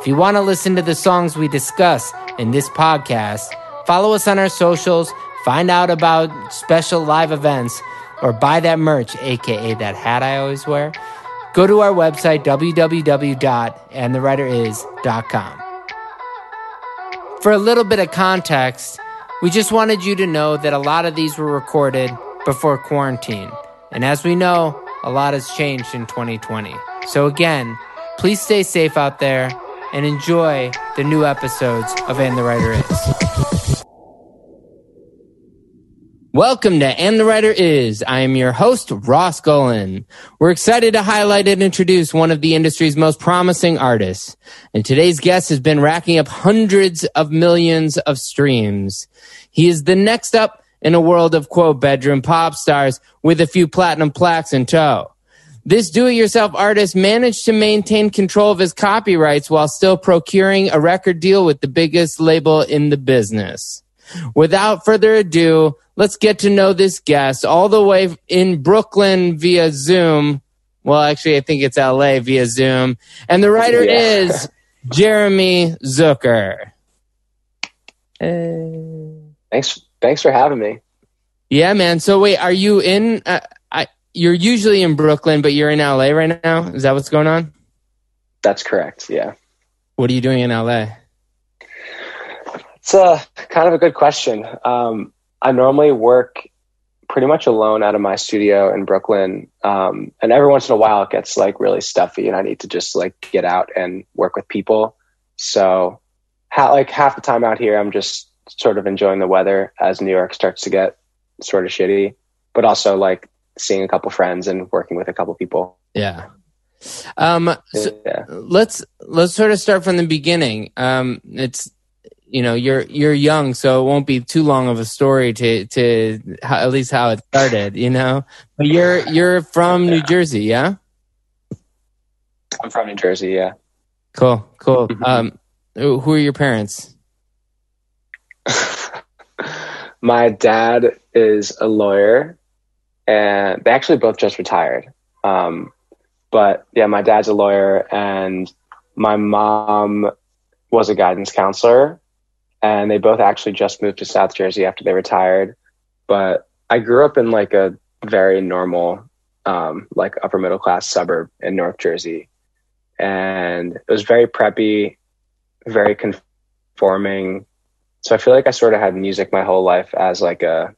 If you want to listen to the songs we discuss in this podcast, follow us on our socials, find out about special live events, or buy that merch, aka that hat I always wear. Go to our website, www.andthewriteris.com. For a little bit of context, we just wanted you to know that a lot of these were recorded before quarantine. And as we know, a lot has changed in 2020. So again, please stay safe out there and enjoy the new episodes of And the Writer Is. Welcome to And the Writer Is. I am your host, Ross Golan. We're excited to highlight and introduce one of the industry's most promising artists. And today's guest has been racking up hundreds of millions of streams. He is the next up in a world of, quote, bedroom pop stars with a few platinum plaques in tow. This do-it-yourself artist managed to maintain control of his copyrights while still procuring a record deal with the biggest label in the business. Without further ado, let's get to know this guest all the way in Brooklyn via Zoom. Well, actually, I think it's LA via Zoom. And the writer is Jeremy Zucker. Hey. Thanks for having me. Yeah, man. So wait, are you in? You're usually in Brooklyn, but you're in LA right now. Is that what's going on? That's correct. Yeah. What are you doing in LA? It's kind of a good question. I normally work pretty much alone out of my studio in Brooklyn. And every once in a while it gets like really stuffy and I need to just like get out and work with people. So like half the time out here, I'm just sort of enjoying the weather as New York starts to get sort of shitty, but also like seeing a couple friends and working with a couple people. Yeah. Let's sort of start from the beginning. You're young, so it won't be too long of a story to how, at least how it started, you know, but you're from New Jersey. Yeah. I'm from New Jersey. Yeah. Cool. Mm-hmm. Who are your parents? My dad is a lawyer and they actually both just retired. But yeah, my dad's a lawyer and my mom was a guidance counselor. And they both actually just moved to South Jersey after they retired. But I grew up in like a very normal, like upper middle class suburb in North Jersey. And it was very preppy, very conforming. So I feel like I sort of had music my whole life as like an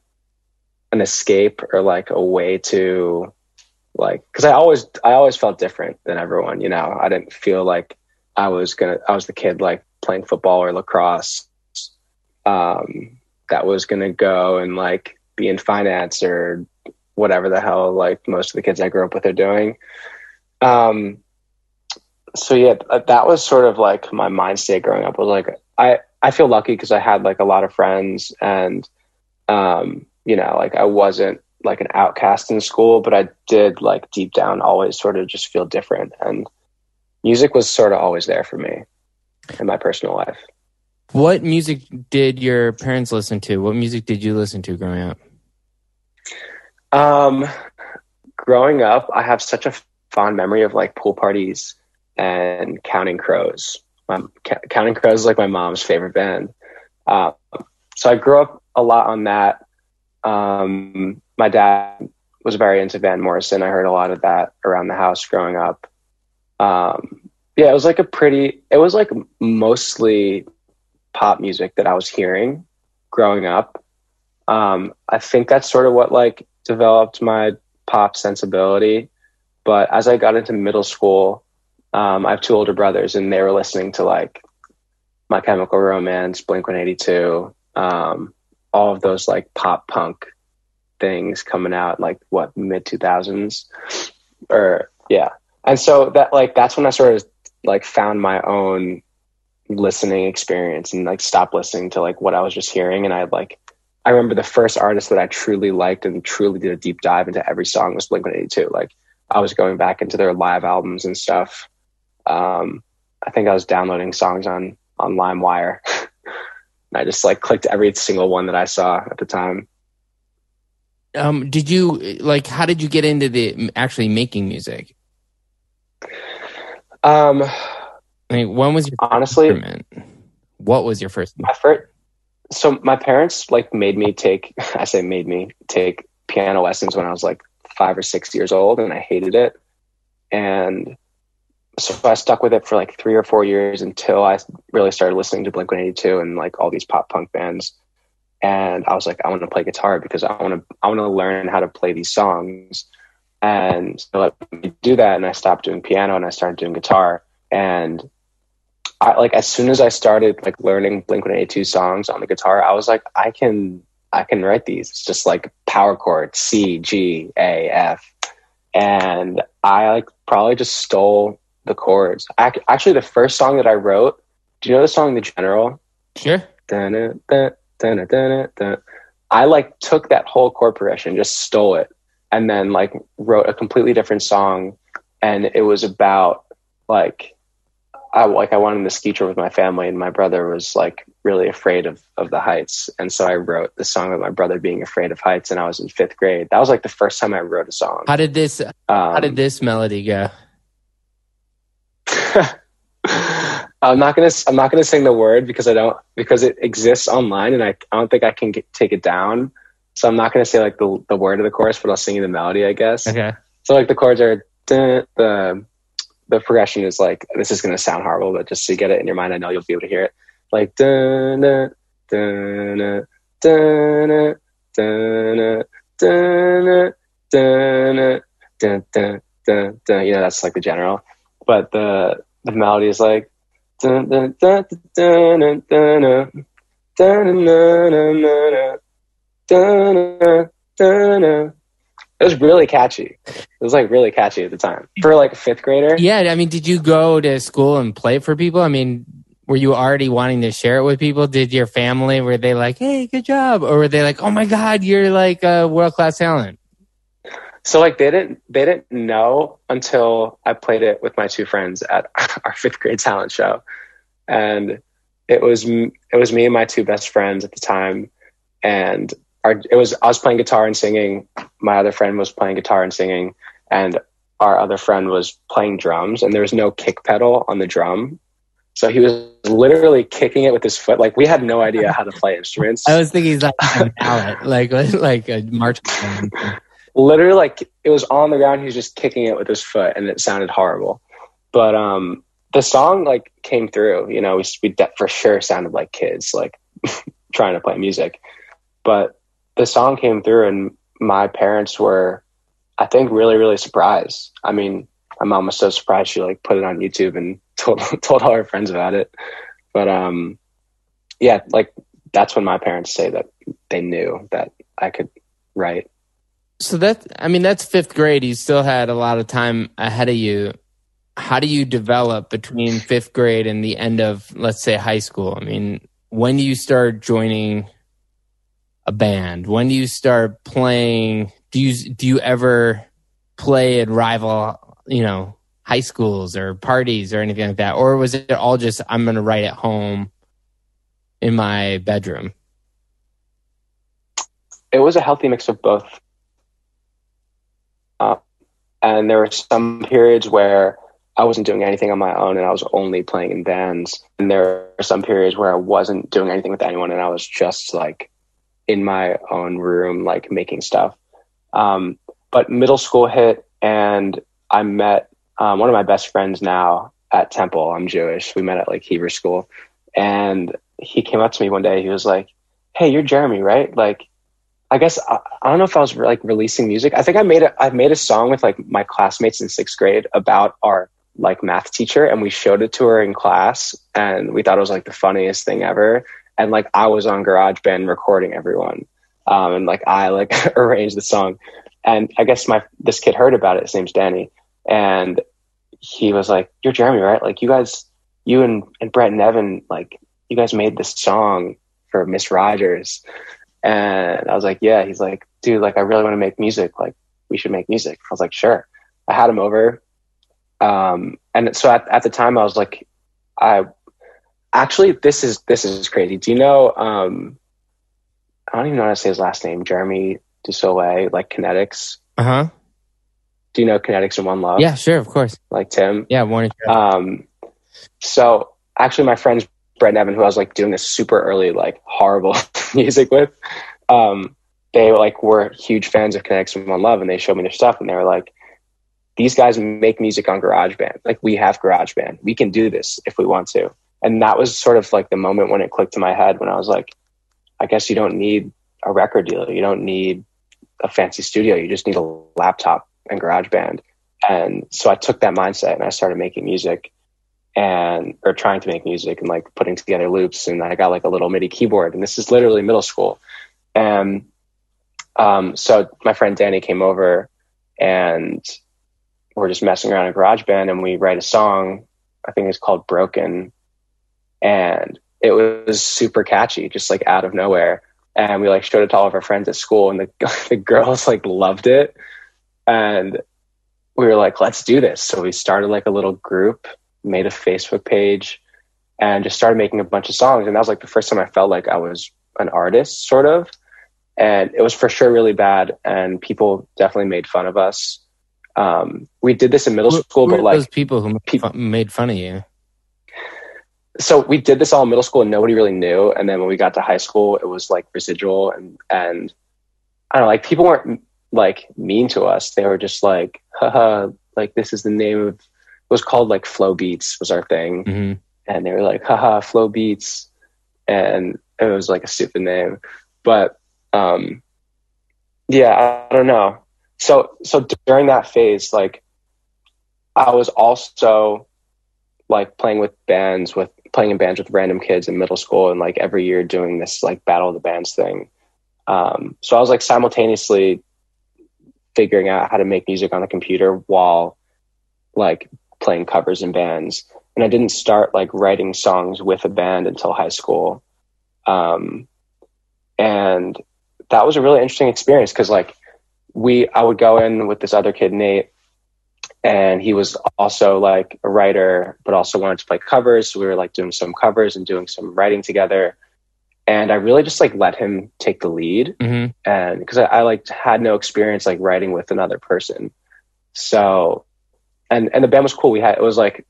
escape or like a way to like, cause I always felt different than everyone, you know. I didn't feel like I was the kid like playing football or lacrosse that was going to go and like be in finance or whatever the hell, like most of the kids I grew up with are doing. So yeah, that was sort of like my mind state growing up was like, I feel lucky cause I had like a lot of friends and, you know, like I wasn't like an outcast in school, but I did like deep down always sort of just feel different. And music was sort of always there for me in my personal life. What music did your parents listen to? What music did you listen to growing up? Growing up, I have such a fond memory of like pool parties and Counting Crows. Counting Crows is like my mom's favorite band. So I grew up a lot on that. My dad was very into Van Morrison. I heard a lot of that around the house growing up. Yeah, it was like mostly pop music that I was hearing growing up. I think that's sort of what like developed my pop sensibility. But as I got into middle school, I have two older brothers, and they were listening to like My Chemical Romance, Blink-182, all of those like pop punk things coming out like what, mid-2000s, or yeah. And so that like that's when I sort of like found my own listening experience and like stopped listening to like what I was just hearing. And I remember the first artist that I truly liked and truly did a deep dive into every song was Blink-182. Like I was going back into their live albums and stuff. I think I was downloading songs on LimeWire. And I just like clicked every single one that I saw at the time. Did you like, how did you get into the actually making music? What was your first effort? So my parents like made me take piano lessons when I was like 5 or 6 years old, and I hated it. And so I stuck with it for like 3 or 4 years until I really started listening to Blink-182 and like all these pop punk bands. And I was like, I want to play guitar because I want to learn how to play these songs. And so let me do that. And I stopped doing piano and I started doing guitar. And I like, as soon as I started like learning Blink-182 songs on the guitar, I was like, I can write these. It's just like power chords, C, G, A, F. And I like probably just stole the chords. Actually, the first song that I wrote, do you know the song The General? Sure. I like took that whole chord progression, just stole it, and then like wrote a completely different song. And it was about like, I wanted to ski trip with my family, and my brother was like really afraid of the heights. And so I wrote the song about my brother being afraid of heights, and I was in 5th grade. That was like the first time I wrote a song. How did this melody go? I'm not gonna sing the word because it exists online, and I don't think I can take it down. So I'm not gonna say like the word of the chorus, but I'll sing you the melody, I guess. Okay. So like the chords are the progression is like, this is gonna sound horrible, but just so you get it in your mind, I know you'll be able to hear it. Like da-na, da-na, da-na, da-na, da-na, da-na, da-na, da-na. You know, that's like The General. But the melody is like dun, dun, dun, dun, dun, dun, dun, dun, dun, dun. It was really catchy. It was like really catchy at the time for like a 5th grader. Yeah, I mean, did you go to school and play for people? I mean, were you already wanting to share it with people? Did your family, were they like, "Hey, good job," or were they like, "Oh my God, you're like a world-class talent"? So like they didn't know until I played it with my two friends at our 5th grade talent show, and it was me and my two best friends at the time, and I was playing guitar and singing. My other friend was playing guitar and singing, and our other friend was playing drums, and there was no kick pedal on the drum, so he was literally kicking it with his foot. Like we had no idea how to play instruments. I was thinking he's like a mallet, like a march. Literally, like it was on the ground. He was just kicking it with his foot, and it sounded horrible. But the song like came through. You know, we for sure sounded like kids, like trying to play music. But the song came through, and my parents were, I think, really, really surprised. I mean, my mom was so surprised she like put it on YouTube and told all her friends about it. But yeah, like that's when my parents say that they knew that I could write. So that's 5th grade. You still had a lot of time ahead of you. How do you develop between 5th grade and the end of, let's say, high school? I mean, when do you start joining a band? When do you start playing? Do you ever play at rival, you know, high schools or parties or anything like that? Or was it all just, I'm going to write at home in my bedroom? It was a healthy mix of both. And there were some periods where I wasn't doing anything on my own, and I was only playing in bands. And there are some periods where I wasn't doing anything with anyone, and I was just like in my own room, like making stuff. But middle school hit, and I met one of my best friends now at Temple. I'm Jewish. We met at like Hebrew school, and he came up to me one day. He was like, "Hey, you're Jeremy, right?" Like, I guess I don't know if I was like releasing music. I think I made a song with like my classmates in sixth grade about our like math teacher, and we showed it to her in class, and we thought it was like the funniest thing ever. And like I was on Garage Band recording everyone, and like I like arranged the song. And I guess this kid heard about it. His name's Danny, and he was like, "You're Jeremy, right? Like you guys, you and Brett and Evan, like you guys made this song for Miss Rogers." And I was like, "Yeah." He's like, "Dude, like I really want to make music. Like we should make music." I was like, "Sure." I had him over. And so at the time I was like, this is crazy. Do you know, I don't even know how to say his last name, Jeremy Zucker, like Kinetics. Uh-huh. Do you know Kinetics and One Love? Yeah, sure. Of course. Like Tim. Yeah. Morning. So actually my friends, Brett and Evan, who I was like doing this super early, like horrible music with, they like were huge fans of Kinetics and One Love, and they showed me their stuff, and they were like, "These guys make music on GarageBand. Like we have GarageBand. We can do this if we want to." And that was sort of like the moment when it clicked in my head, when I was like, I guess you don't need a record deal. You don't need a fancy studio. You just need a laptop and GarageBand. And so I took that mindset and I started making music or trying to make music and like putting together loops. And I got like a little MIDI keyboard, and this is literally middle school. And so my friend Danny came over, and we're just messing around in GarageBand, and we write a song. I think it's called Broken, and it was super catchy, just like out of nowhere. And we like showed it to all of our friends at school, and the girls like loved it. And we were like, "Let's do this." So we started like a little group, made a Facebook page, and just started making a bunch of songs. And that was like the first time I felt like I was an artist, sort of. And it was for sure really bad, and people definitely made fun of us. We did this in middle school, but like those people who made fun of you. So we did this all in middle school, and nobody really knew. And then when we got to high school, it was like residual, and I don't know, like people weren't like mean to us. They were just like, haha, like this is the name of, it was called like Flow Beats was our thing. Mm-hmm. And they were like, haha, Flow Beats. And it was like a stupid name, but, yeah, I don't know. So during that phase, like I was also like playing in bands with random kids in middle school, and like every year doing this like battle of the bands thing. So I was like simultaneously figuring out how to make music on a computer while like playing covers in bands. And I didn't start like writing songs with a band until high school. And that was a really interesting experience, because like, I would go in with this other kid, Nate, and he was also like a writer, but also wanted to play covers. So we were like doing some covers and doing some writing together. And I really just like let him take the lead. Mm-hmm. And because I like had no experience like writing with another person. So, and the band was cool. It was like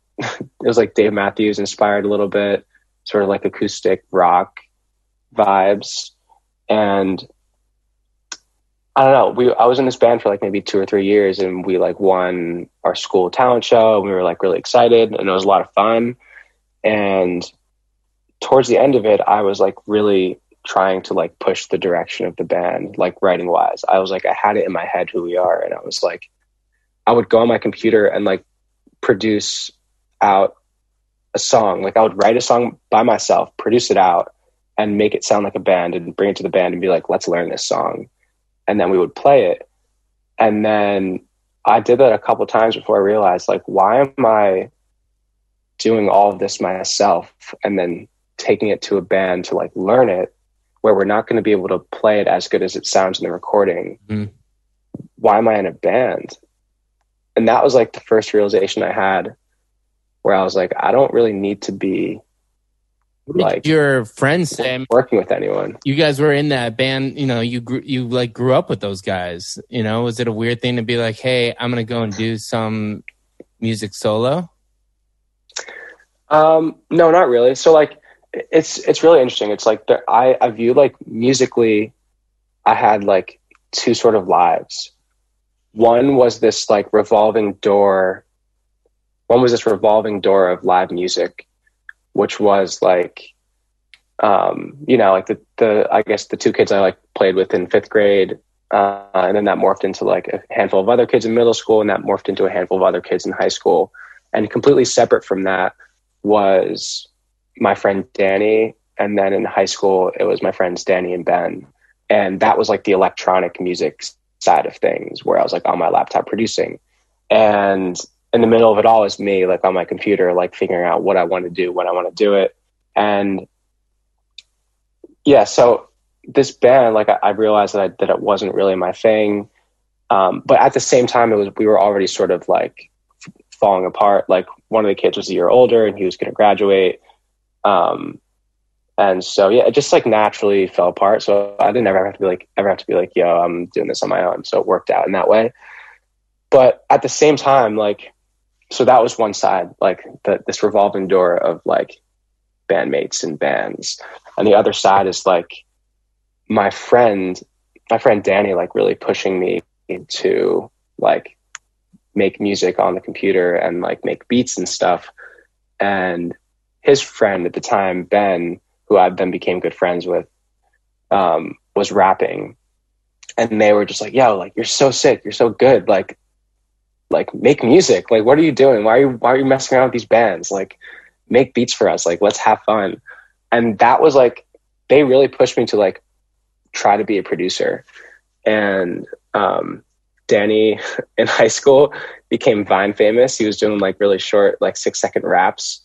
Dave Matthews inspired a little bit, sort of like acoustic rock vibes. And I don't know. I was in this band for like maybe 2 or 3 years, and we like won our school talent show. We were like really excited, and it was a lot of fun. And towards the end of it, I was like really trying to like push the direction of the band, like writing wise. I was like, I had it in my head who we are. And I was like, I would go on my computer and like produce out a song. Like I would write a song by myself, produce it out, and make it sound like a band, and bring it to the band and be like, "Let's learn this song." And then we would play it. And then I did that a couple times before I realized, like, why am I doing all of this myself and then taking it to a band to like learn it, where we're not going to be able to play it as good as it sounds in the recording? Mm. Why am I in a band? And that was like the first realization I had, where I was like, I don't really need to be like your friends say, working with anyone. You guys were in that band, you know, you like grew up with those guys, you know. Was it a weird thing to be like, "Hey, I'm going to go and do some music solo"? No, not really. So like, it's really interesting. It's like, I view like musically, I had like two sort of lives. One was this like revolving door. One was this revolving door of live music, which was like, you know, like the I guess the two kids I like played with in fifth grade, and then that morphed into like a handful of other kids in middle school, and that morphed into a handful of other kids in high school. And completely separate from that was my friend Danny, and then in high school it was my friends Danny and Ben, and that was like the electronic music side of things where I was like on my laptop producing, and in the middle of it all is me like on my computer like figuring out what I want to do when I want to do it. And yeah, so this band, like I realized that it wasn't really my thing, but at the same time, we were already sort of like falling apart. Like one of the kids was a year older, and he was going to graduate, and so yeah, it just like naturally fell apart. So I didn't ever have to be like, yo, I'm doing this on my own. So it worked out in that way. But at the same time, like, so that was one side, like this revolving door of like bandmates and bands, and the other side is like my friend Danny like really pushing me to like make music on the computer and like make beats and stuff. And his friend at the time, Ben, who I then became good friends with, was rapping, and they were just like, yo, like, you're so sick, you're so good, like make music, like, what are you doing, why are you messing around with these bands, like, make beats for us, like, let's have fun. And that was like, they really pushed me to like try to be a producer. And Danny in high school became Vine famous. He was doing like really short, like 6-second raps,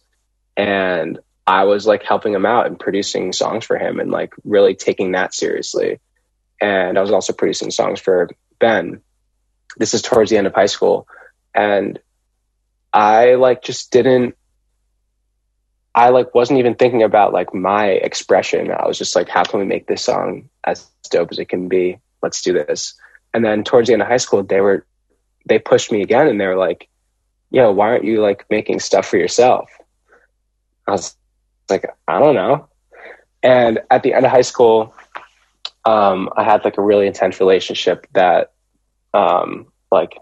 and I was like helping him out and producing songs for him and like really taking that seriously. And I was also producing songs for Ben. This is towards the end of high school, and I like just didn't, I like wasn't even thinking about like my expression. I was just like, how can we make this song as dope as it can be? Let's do this. And then towards the end of high school, they pushed me again, and they were like, yo, why aren't you like making stuff for yourself? I was like, I don't know. And at the end of high school, I had like a really intense relationship that like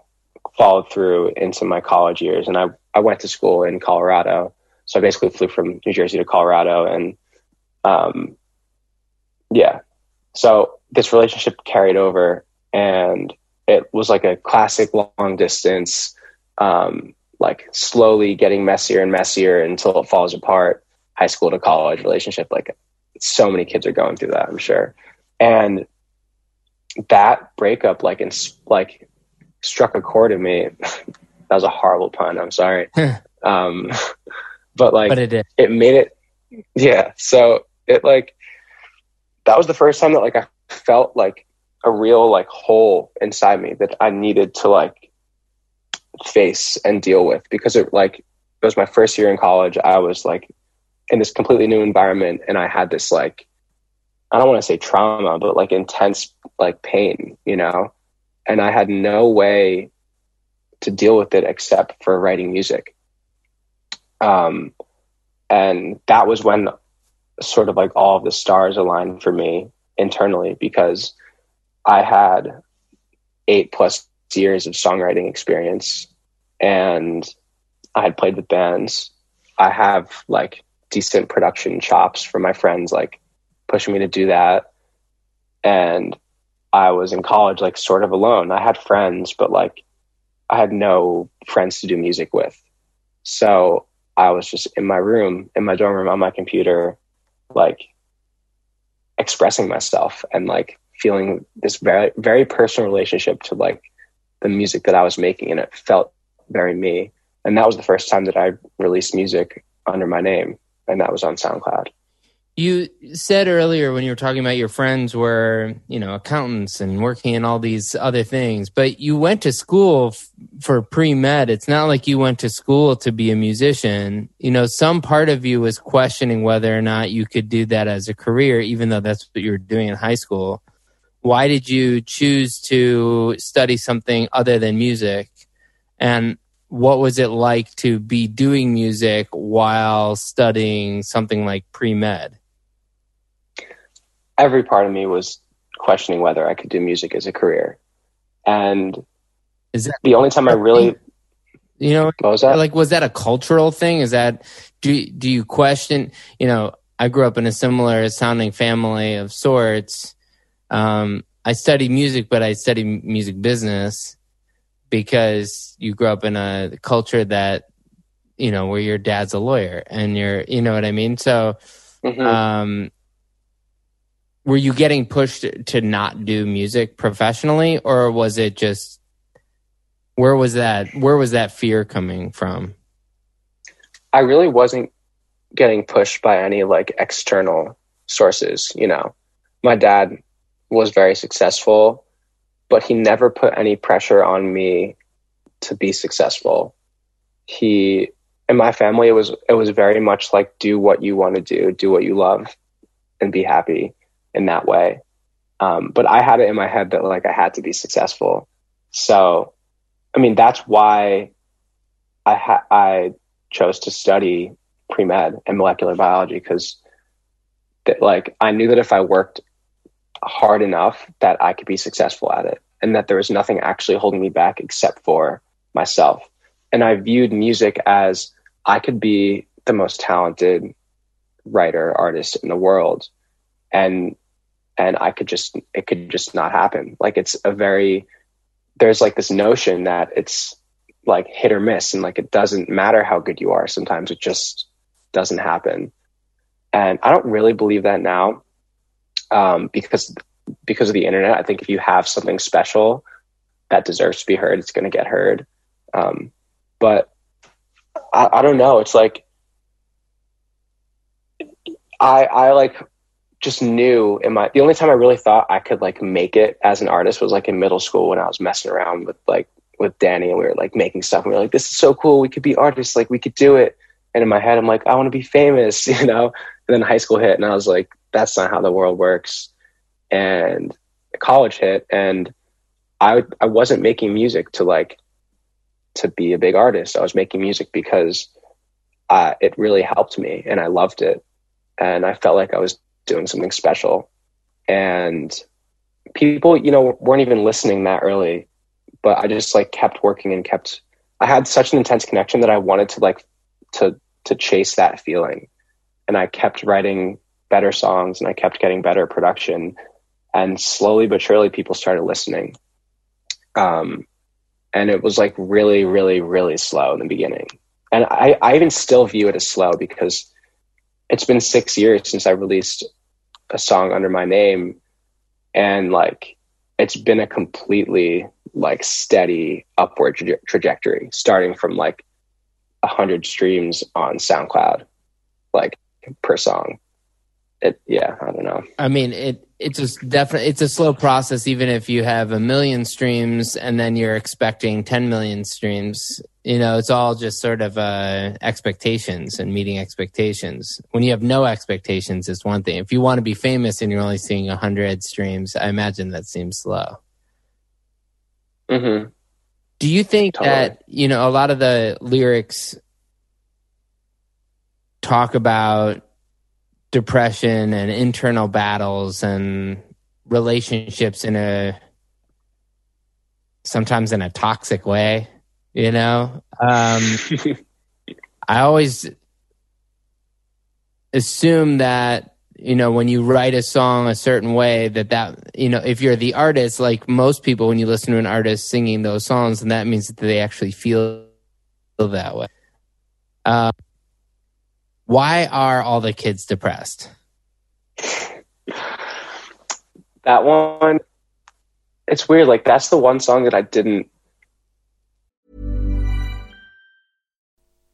followed through into my college years. And I went to school in Colorado. So I basically flew from New Jersey to Colorado, and yeah. So this relationship carried over, and it was like a classic long distance, like slowly getting messier and messier until it falls apart. High school to college relationship, like so many kids are going through that, I'm sure. And that breakup like struck a chord in me. That was a horrible pun, I'm sorry. But like, but it made it, yeah. So it like, that was the first time that like I felt like a real like hole inside me that I needed to like face and deal with, because it like, it was my first year in college. I was like in this completely new environment, and I had this like, I don't want to say trauma, but like intense like pain, you know, and I had no way to deal with it except for writing music. And that was when sort of like all of the stars aligned for me internally, because I had 8+ years of songwriting experience, and I had played with bands. I have like decent production chops from my friends, like pushing me to do that. And I was in college, like sort of alone. I had friends, but like I had no friends to do music with. So I was just in my room, in my dorm room, on my computer, like expressing myself and like feeling this very, very personal relationship to like the music that I was making. And it felt very me. And that was the first time that I released music under my name. And that was on SoundCloud. You said earlier when you were talking about your friends were, you know, accountants and working in all these other things, but you went to school for pre-med. It's not like you went to school to be a musician. You know, some part of you was questioning whether or not you could do that as a career, even though that's what you were doing in high school. Why did you choose to study something other than music? And what was it like to be doing music while studying something like pre-med? Every part of me was questioning whether I could do music as a career. And is that the only time I really... You know, what was that? Like, was that a cultural thing? Is that, do you question, you know, I grew up in a similar sounding family of sorts. I studied music, but I studied music business because you grew up in a culture that, you know, where your dad's a lawyer and you're, you know what I mean? So, mm-hmm. Were you getting pushed to not do music professionally, or was it just, Where was that fear coming from? I really wasn't getting pushed by any like external sources, you know. My dad was very successful, but he never put any pressure on me to be successful. He, in my family, it was very much like, do what you want to do what you love and be happy in that way. But I had it in my head that like I had to be successful. So I mean, that's why I chose to study pre-med and molecular biology, because like I knew that if I worked hard enough that I could be successful at it, and that there was nothing actually holding me back except for myself. And I viewed music as, I could be the most talented writer, artist in the world, and I could just, it could just not happen. Like it's a very... there's like this notion that it's like hit or miss, and like, it doesn't matter how good you are. Sometimes it just doesn't happen. And I don't really believe that now, because of the internet. I think if you have something special that deserves to be heard, it's going to get heard. But I don't know. It's like, I like just knew in my, the only time I really thought I could like make it as an artist was like in middle school, when I was messing around with Danny, and we were like making stuff, and we were like, this is so cool, we could be artists, like we could do it. And in my head, I'm like, I want to be famous, you know? And then high school hit, and I was like, that's not how the world works. And college hit, and I wasn't making music to like, to be a big artist. I was making music because it really helped me, and I loved it. And I felt like I was doing something special, and people, you know, weren't even listening that early, but I just like kept working and kept, I had such an intense connection that I wanted to like, to chase that feeling. And I kept writing better songs, and I kept getting better production, and slowly but surely people started listening. And it was like really, really, really slow in the beginning. And I even still view it as slow, because it's been 6 years since I released a song under my name, and like it's been a completely like steady upward trajectory, starting from like 100 streams on SoundCloud like per song. I don't know, I mean, it's just definitely, it's a slow process, even if you have 1 million streams and then you're expecting 10 million streams, you know, it's all just sort of expectations and meeting expectations. When you have no expectations, it's one thing. If you want to be famous and you're only seeing 100 streams, I imagine that seems slow. Mm-hmm. Do you think that, you know, a lot of the lyrics talk about depression and internal battles and relationships in a, sometimes in a toxic way, you know? I always assume that, you know, when you write a song a certain way, that, you know, if you're the artist, like most people, when you listen to an artist singing those songs, and that means that they actually feel that way. Why are all the kids depressed? That one, it's weird. Like, that's the one song that I didn't.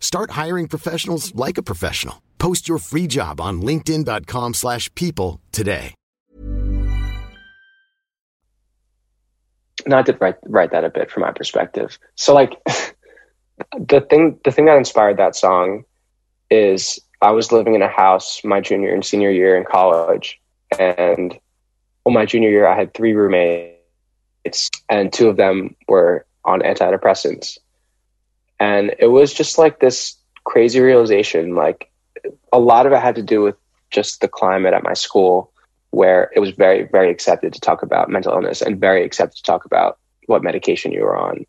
Start hiring professionals like a professional. Post your free job on linkedin.com/people today. No, I did write that a bit from my perspective. So like the thing that inspired that song is I was living in a house my junior and senior year in college. And well, my junior year, I had 3 roommates and 2 of them were on antidepressants. And it was just like this crazy realization, like a lot of it had to do with just the climate at my school where it was very, very accepted to talk about mental illness and very accepted to talk about what medication you were on,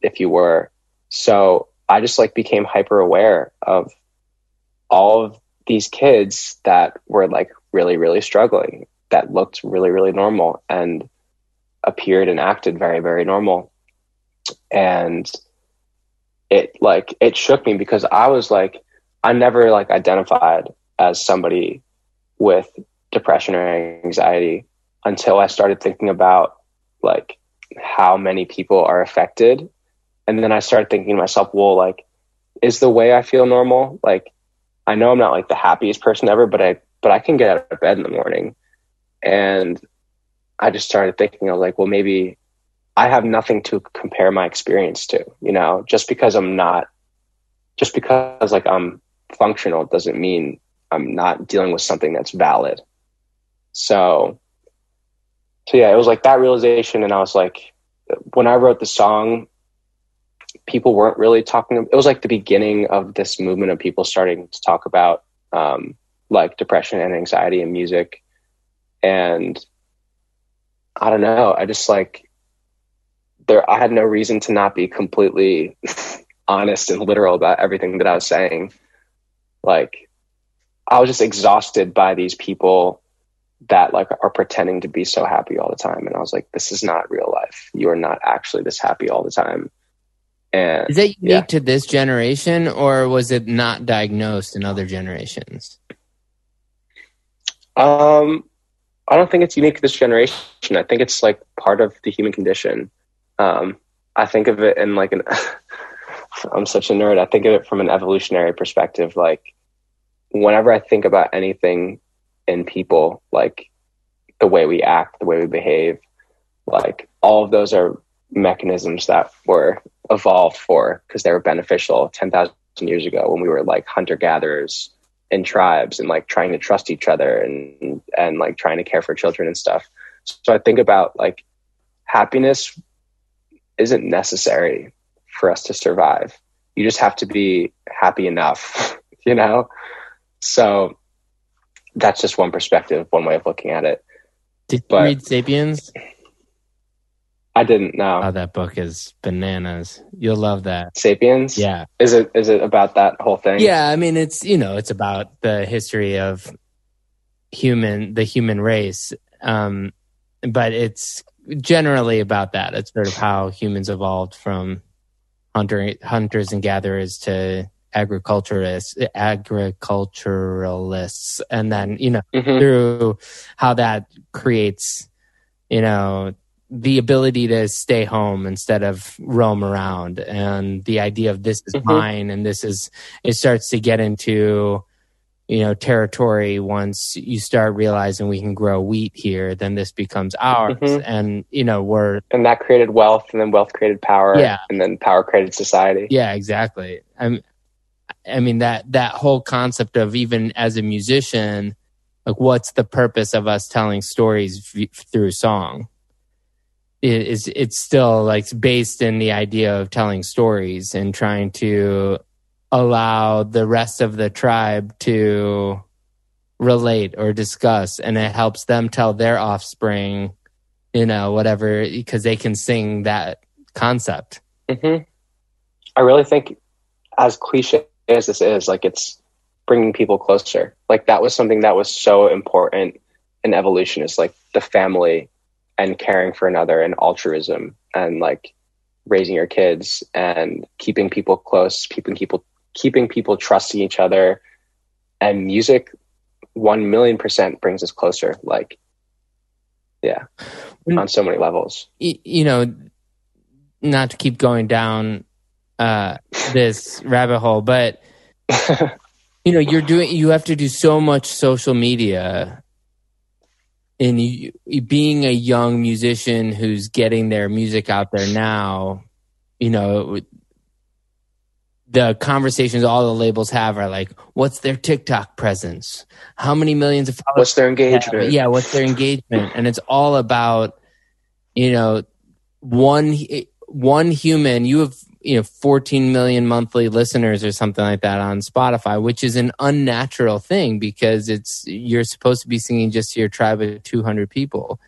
if you were. So I just like became hyper aware of all of these kids that were like really, really struggling, that looked really, really normal and appeared and acted very, very normal. And it shook me because I was like, I never like identified as somebody with depression or anxiety until I started thinking about like how many people are affected. And then I started thinking to myself, well, like, is the way I feel normal? Like, I know I'm not like the happiest person ever, but I can get out of bed in the morning. And I just started thinking, I was like, well, maybe I have nothing to compare my experience to, you know, just because like I'm functional doesn't mean I'm not dealing with something that's valid. So yeah, it was like that realization. And I was like, when I wrote the song, people weren't really talking. It was like the beginning of this movement of people starting to talk about, like depression and anxiety in music. And I don't know, I just like, I had no reason to not be completely honest and literal about everything that I was saying. Like, I was just exhausted by these people that like are pretending to be so happy all the time. And I was like, this is not real life. You are not actually this happy all the time. And is that unique to this generation, or was it not diagnosed in other generations? I don't think it's unique to this generation. I think it's like part of the human condition. I think of it in like I'm such a nerd. I think of it from an evolutionary perspective. Like whenever I think about anything in people, like the way we act, the way we behave, like all of those are mechanisms that were evolved for, because they were beneficial 10,000 years ago when we were like hunter gatherers in tribes and like trying to trust each other and like trying to care for children and stuff. So I think about like happiness isn't necessary for us to survive. You just have to be happy enough, you know? So that's just one perspective, one way of looking at it. Did you read Sapiens? I didn't, no. Oh, that book is bananas. You'll love that. Sapiens? Yeah. Is it about that whole thing? Yeah, I mean, it's, you know, it's about the history of the human race. But it's generally about that. It's sort of how humans evolved from hunters and gatherers to agriculturalists, and then, you know, through how that creates, you know, the ability to stay home instead of roam around, and the idea of this is mine, and this is, it starts to get into, you know, territory. Once you start realizing we can grow wheat here, then this becomes ours, and, you know, we're, and that created wealth, and then wealth created power, and then power created society. Yeah, exactly. I mean that whole concept of, even as a musician, like, what's the purpose of us telling stories through song? It's still like based in the idea of telling stories and trying to allow the rest of the tribe to relate or discuss, and it helps them tell their offspring, you know, whatever, because they can sing that concept. I really think, as cliche as this is, like, it's bringing people closer. Like, that was something that was so important in evolution, is like the family and caring for another and altruism and like raising your kids and keeping people close, keeping people trusting each other. And music 1,000,000% brings us closer. Like, yeah, on so many levels. You know, not to keep going down this rabbit hole, but you know, you have to do so much social media. And being a young musician who's getting their music out there now, you know, the conversations all the labels have are like, what's their TikTok presence? How many millions of followers? What's their engagement? Yeah, what's their engagement? And it's all about, you know, one human. You have, you know, 14 million monthly listeners or something like that on Spotify, which is an unnatural thing, because you're supposed to be singing just to your tribe of 200 people.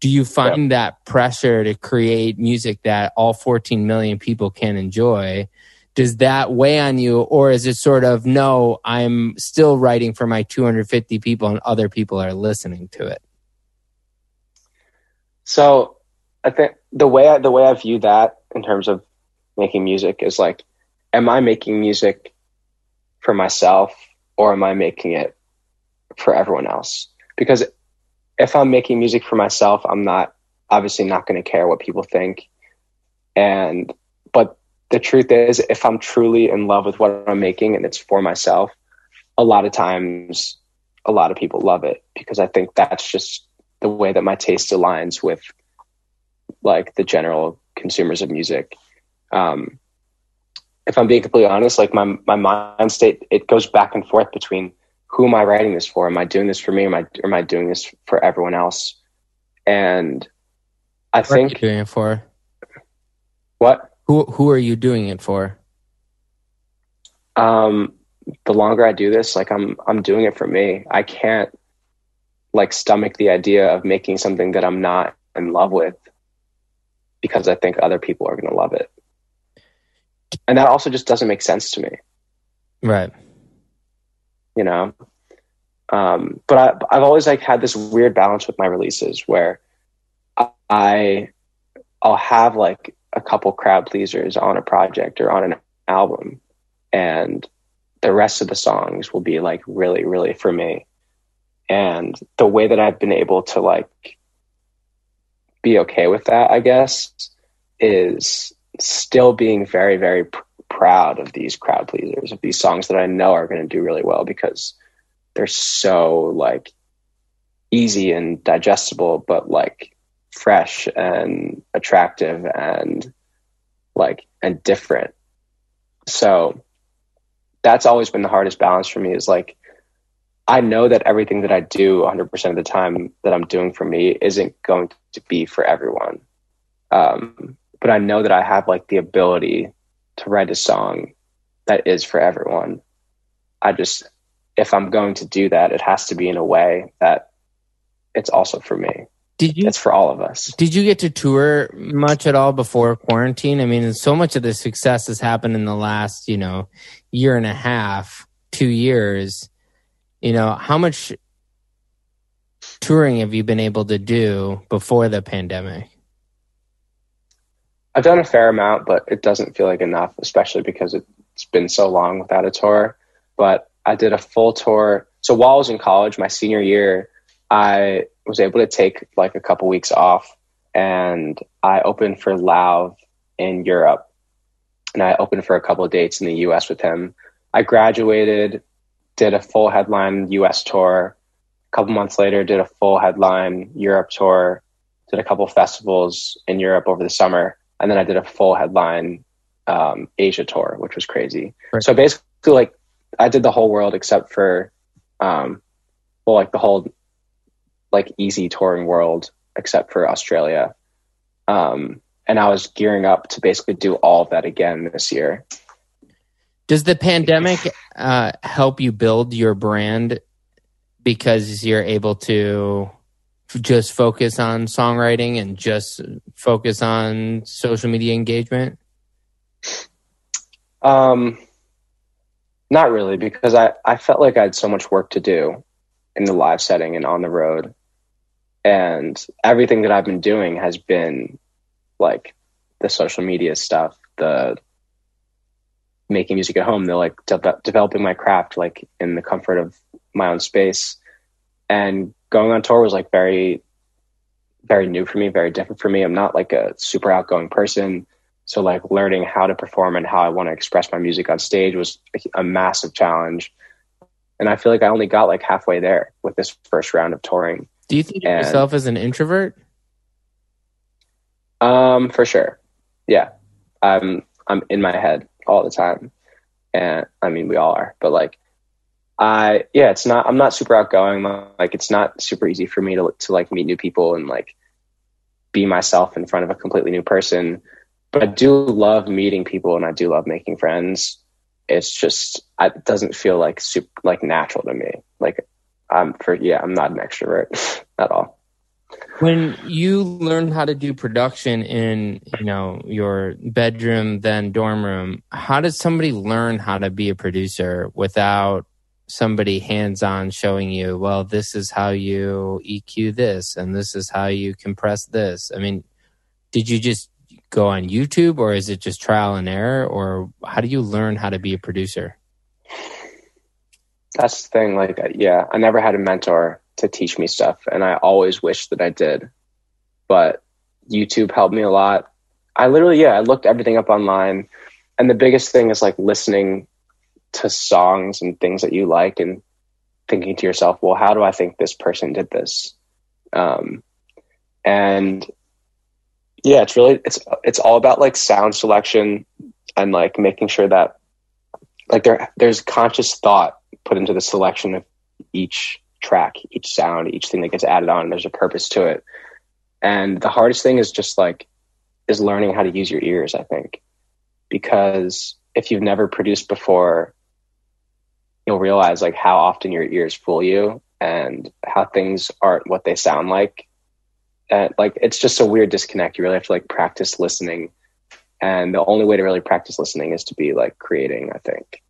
Do you find that pressure to create music that all 14 million people can enjoy? Does that weigh on you? Or is it sort of, no, I'm still writing for my 250 people and other people are listening to it? So I think the way I view that in terms of making music is like, am I making music for myself, or am I making it for everyone else? Because if I'm making music for myself, I'm obviously not going to care what people think. But the truth is, if I'm truly in love with what I'm making and it's for myself, a lot of times, a lot of people love it, because I think that's just the way that my taste aligns with like the general consumers of music. If I'm being completely honest, like my mind state, it goes back and forth between, who am I writing this for? Am I doing this for me? Am I doing this for everyone else? And I think, what are you doing it for? What? Who are you doing it for? The longer I do this, like I'm doing it for me. I can't like stomach the idea of making something that I'm not in love with, because I think other people are going to love it. And that also just doesn't make sense to me. Right. You know? But I've always like had this weird balance with my releases where I'll have like a couple crowd pleasers on a project or on an album, and the rest of the songs will be like really, really for me. And the way that I've been able to like be okay with that, I guess, is still being very, very proud of these crowd pleasers, of these songs that I know are going to do really well, because they're so like easy and digestible, but like fresh and attractive and like, and different. So that's always been the hardest balance for me, is like, I know that everything that I do 100% of the time that I'm doing for me isn't going to be for everyone. But I know that I have like the ability to write a song that is for everyone. I just, if I'm going to do that, it has to be in a way that it's also for me. It's for all of us. Did you get to tour much at all before quarantine? I mean, so much of the success has happened in the last, you know, year and a half, 2 years. You know, how much touring have you been able to do before the pandemic? I've done a fair amount, but it doesn't feel like enough, especially because It's been so long without a tour, but I did a full tour. So while I was in college, my senior year, I was able to take like a couple weeks off, and I opened for Lauv in Europe, and I opened for a couple of dates in the US with him. I graduated, did a full headline US tour. A couple months later, did a full headline Europe tour, did a couple festivals in Europe over the summer. And then I did a full headline Asia tour, which was crazy. Right. So basically, like, I did the whole world except for, the whole like easy touring world except for Australia. And I was gearing up to basically do all of that again this year. Does the pandemic help you build your brand because you're able to just focus on songwriting and just focus on social media engagement? Not really, because I felt like I had so much work to do in the live setting and on the road. And everything that I've been doing has been like the social media stuff, the making music at home, the like developing my craft, like in the comfort of my own space. And going on tour was like very, very new for me, very different for me. I'm not like a super outgoing person. So like learning how to perform and how I want to express my music on stage was a massive challenge. And I feel like I only got like halfway there with this first round of touring. Do you think of yourself as an introvert? For sure. Yeah. I'm in my head all the time. And I mean, we all are, but like, I'm not super outgoing. Like, it's not super easy for me to like meet new people and like be myself in front of a completely new person. But I do love meeting people and I do love making friends. It's just, it doesn't feel like super, like natural to me. Like I'm not an extrovert at all. When you learned how to do production in, your bedroom, then dorm room, how does somebody learn how to be a producer without somebody hands-on showing you, well, this is how you EQ this and this is how you compress this? I mean, did you just go on YouTube, or is it just trial and error, or how do you learn how to be a producer? That's the thing. Like, yeah, I never had a mentor to teach me stuff, and I always wish that I did, but YouTube helped me a lot. I literally, I looked everything up online, and the biggest thing is like listening to songs and things that you like and thinking to yourself, well, how do I think this person did this? And yeah, it's really, it's all about like sound selection and like making sure that like there's conscious thought put into the selection of each track, each sound, each thing that gets added on. There's a purpose to it. And the hardest thing is just like, is learning how to use your ears, I think, because if you've never produced before, you'll realize like how often your ears fool you and how things aren't what they sound like. And like, it's just a weird disconnect. You really have to like practice listening. And the only way to really practice listening is to be like creating, I think.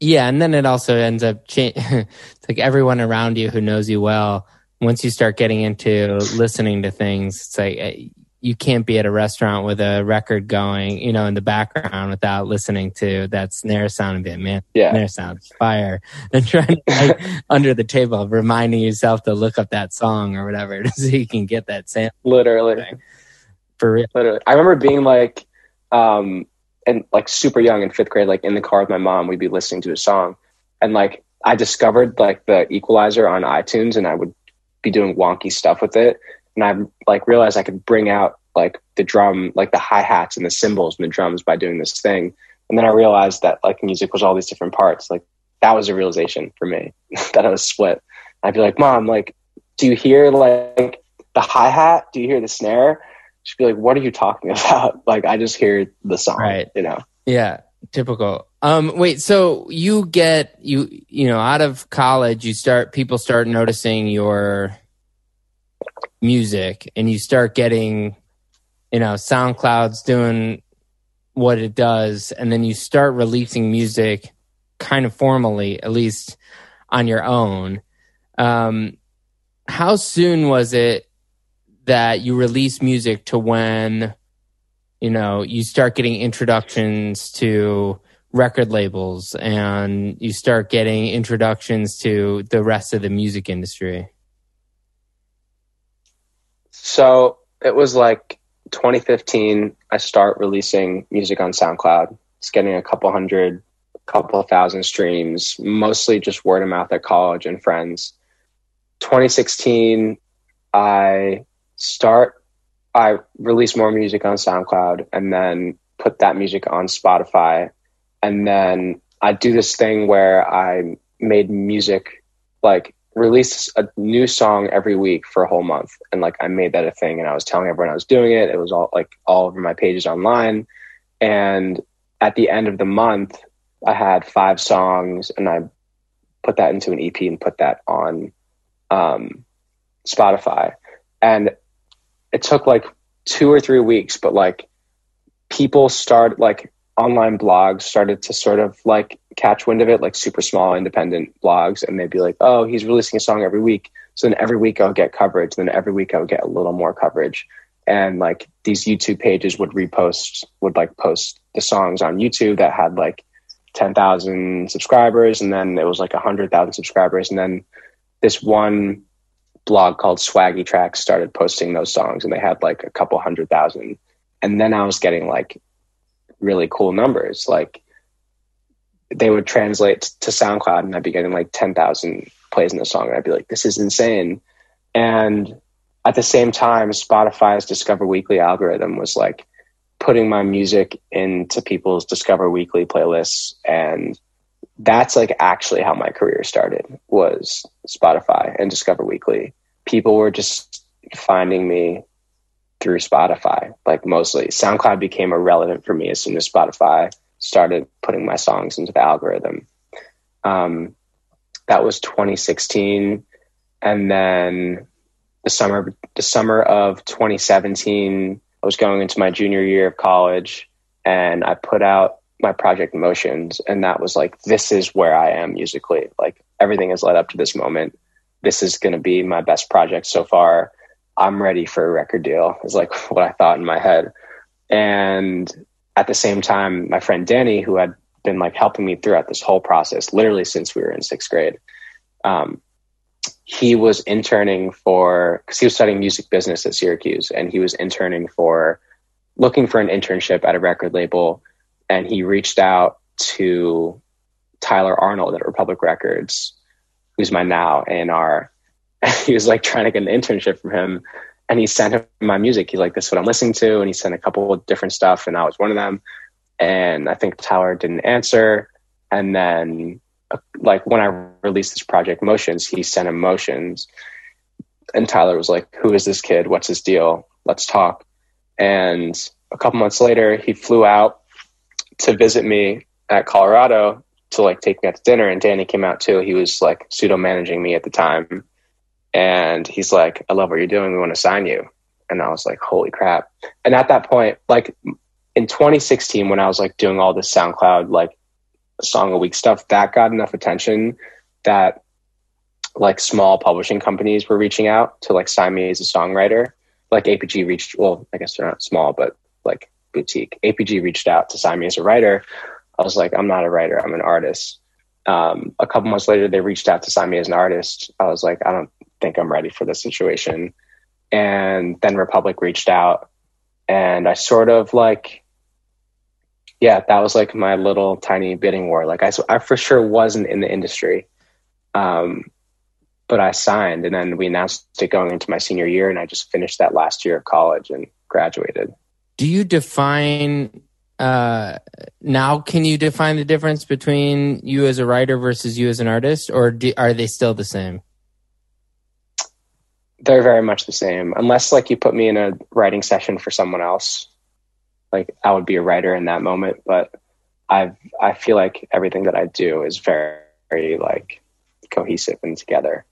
Yeah. And then it also ends up it's like everyone around you who knows you well, once you start getting into listening to things, it's like, you can't be at a restaurant with a record going, in the background without listening to that snare sound and being, man, snare sound, fire. And trying to, like, under the table, reminding yourself to look up that song or whatever so you can get that sound. Literally. For real. Literally. I remember being like, and like super young in fifth grade, like in the car with my mom, we'd be listening to a song. And like, I discovered like the equalizer on iTunes and I would be doing wonky stuff with it. And I like realized I could bring out like the drum, like the hi-hats and the cymbals and the drums by doing this thing. And then I realized that like music was all these different parts. Like that was a realization for me that I was split. I'd be like, Mom, like, do you hear like the hi-hat? Do you hear the snare? She'd be like, what are you talking about? Like, I just hear the song, right. Yeah. Typical. Wait, so you get, you out of college, people start noticing your music and you start getting SoundCloud's doing what it does, and then you start releasing music kind of formally, at least on your own. How soon was it that you released music to when you start getting introductions to record labels and you start getting introductions to the rest of the music industry? So it was like 2015, I start releasing music on SoundCloud. It's getting a couple hundred, couple thousand streams, mostly just word of mouth at college and friends. 2016, I release more music on SoundCloud and then put that music on Spotify. And then I do this thing where I made music, like release a new song every week for a whole month. And like, I made that a thing and I was telling everyone I was doing it. It was all like all over my pages online. And at the end of the month, I had 5 songs and I put that into an EP and put that on Spotify. And it took like 2 or 3 weeks, but like people started, like online blogs started to sort of like catch wind of it, like super small independent blogs. And they'd be like, oh, he's releasing a song every week. So then every week I'll get coverage. Then every week I'll get a little more coverage. And like these YouTube pages would repost, would like post the songs on YouTube that had like 10,000 subscribers. And then it was like 100,000 subscribers. And then this one blog called Swaggy Tracks started posting those songs and they had like a couple 100,000. And then I was getting like really cool numbers. Like they would translate to SoundCloud and I'd be getting like 10,000 plays in the song. And I'd be like, this is insane. And at the same time, Spotify's Discover Weekly algorithm was like putting my music into people's Discover Weekly playlists. And that's like actually how my career started, was Spotify and Discover Weekly. People were just finding me through Spotify, like mostly. SoundCloud became irrelevant for me as soon as Spotify started putting my songs into the algorithm. That was 2016. And then the summer of 2017, I was going into my junior year of college and I put out my project Motions, and that was like, this is where I am musically. Like everything has led up to this moment. This is going to be my best project so far. I'm ready for a record deal, is like what I thought in my head. And at the same time, my friend Danny, who had been like helping me throughout this whole process, literally since we were in 6th grade, he was interning for, because he was studying music business at Syracuse, and he was interning for, looking for an internship at a record label. And he reached out to Tyler Arnold at Republic Records, who's my now A&R. He was like trying to get an internship from him. And he sent him my music. He's like, this is what I'm listening to. And he sent a couple of different stuff. And I was one of them. And I think Tyler didn't answer. And then like when I released this project Motions, he sent him Motions. And Tyler was like, who is this kid? What's his deal? Let's talk. And a couple months later, he flew out to visit me at Colorado to like take me out to dinner. And Danny came out too. He was like pseudo managing me at the time. And he's like, I love what you're doing. We want to sign you. And I was like, holy crap. And at that point, like in 2016, when I was like doing all this SoundCloud, like song a week stuff, that got enough attention that like small publishing companies were reaching out to like sign me as a songwriter. Like APG reached, well, I guess they're not small, but like boutique. APG reached out to sign me as a writer. I was like, I'm not a writer, I'm an artist. A couple months later, they reached out to sign me as an artist. I was like, I don't think I'm ready for this situation. And then Republic reached out, and I sort of like, yeah, that was like my little tiny bidding war. Like I for sure wasn't in the industry, but I signed, and then we announced it going into my senior year, and I just finished that last year of college and graduated. Do you define, now can you define the difference between you as a writer versus you as an artist, or are they still the same? They're very much the same, unless like you put me in a writing session for someone else, like I would be a writer in that moment. But I feel like everything that I do is very, very like cohesive and together.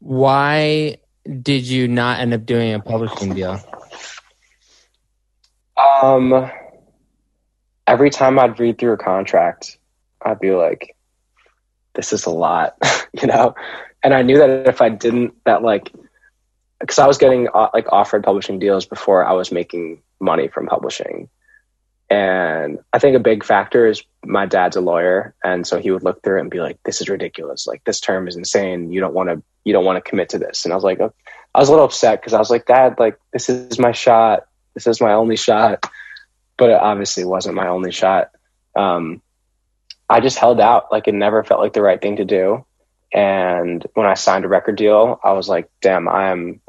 Why did you not end up doing a publishing deal? Every time I'd read through a contract, I'd be like, this is a lot, you know? And I knew that if I didn't, that like, cause I was getting like offered publishing deals before I was making money from publishing. And I think a big factor is my dad's a lawyer. And so he would look through it and be like, this is ridiculous. Like, this term is insane. You don't want to commit to this. And I was like, oh. I was a little upset because I was like, Dad, like, this is my shot. This is my only shot. But it obviously wasn't my only shot. I just held out. Like, it never felt like the right thing to do. And when I signed a record deal, I was like, damn, I'm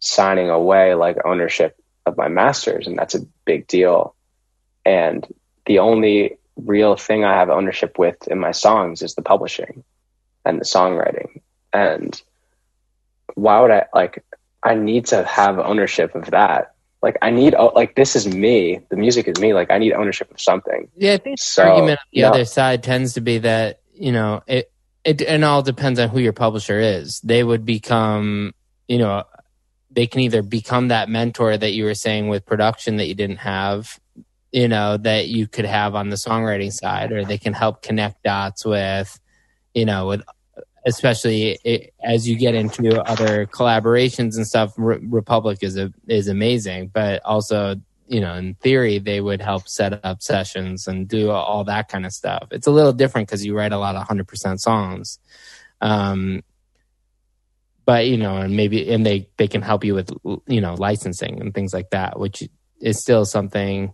signing away like ownership of my masters. And that's a big deal. And the only real thing I have ownership with in my songs is the publishing and the songwriting. And why would I need to have ownership of that. Like, I need, like, this is me. The music is me. Like, I need ownership of something. Yeah, I think so, the argument on the other side tends to be that, you know, it and all depends on who your publisher is. They would become, you know, they can either become that mentor that you were saying with production that you didn't have, you know, that you could have on the songwriting side, or they can help connect dots with, you know, with, especially as you get into other collaborations and stuff. Republic is amazing, but also, you know, in theory, they would help set up sessions and do all that kind of stuff. It's a little different because you write a lot of 100% songs. But, you know, and maybe, and they can help you with, you know, licensing and things like that, which is still something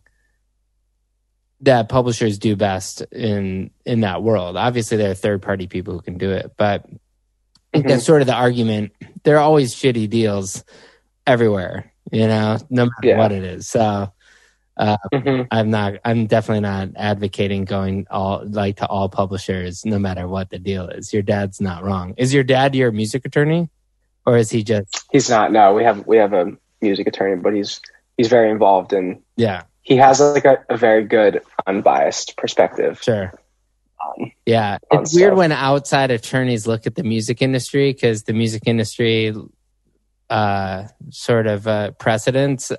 that publishers do best in that world. Obviously, there are third-party people who can do it, but I think that's sort of the argument. There are always shitty deals everywhere, you know, no matter what it is. So I'm definitely not advocating going to all publishers, no matter what the deal is. Your dad's not wrong. Is your dad your music attorney, or is he just? He's not. No, we have a music attorney, but he's very involved in. Yeah. He has like a very good unbiased perspective. Sure. Yeah. It's weird when outside attorneys look at the music industry, because the music industry precedents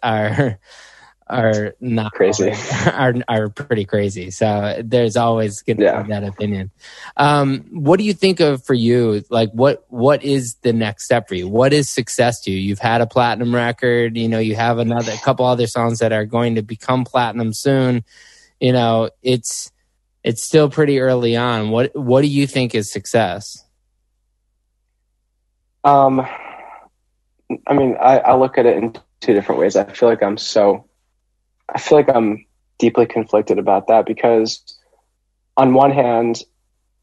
are not crazy, are pretty crazy. So there's always going to be that opinion. What do you think of for you? Like, what is the next step for you? What is success to you? You've had a platinum record, you know, you have a couple other songs that are going to become platinum soon. You know, it's still pretty early on. What do you think is success? I mean, I look at it in two different ways. I feel like I'm deeply conflicted about that, because on one hand,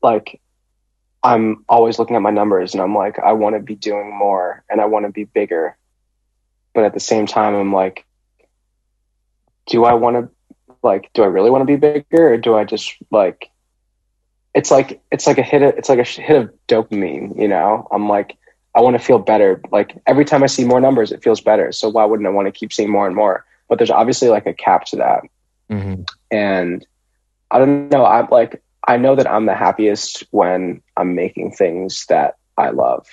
like, I'm always looking at my numbers and I'm like, I want to be doing more and I want to be bigger. But at the same time, I'm like, do I really want to be bigger? Or do I just like, it's like a hit of dopamine, you know? I'm like, I want to feel better. Like, every time I see more numbers, it feels better. So why wouldn't I want to keep seeing more and more? But there's obviously like a cap to that. Mm-hmm. And I don't know. I'm like, I know that I'm the happiest when I'm making things that I love.